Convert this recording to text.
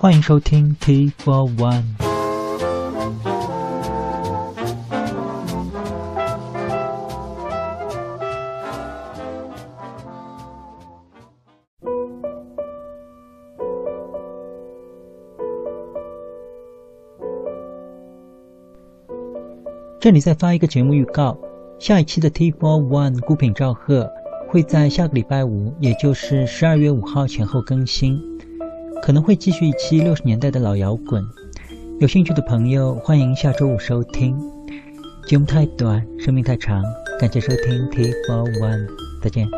欢迎收听 T4-1。这里再发一个节目预告，下一期的 T4-1 孤品赵贺会在下个礼拜五，也就是12月5号前后更新，可能会继续一期60年代的老摇滚。有兴趣的朋友欢迎下周五收听。节目太短，生命太长，感谢收听 T4-1， 再见。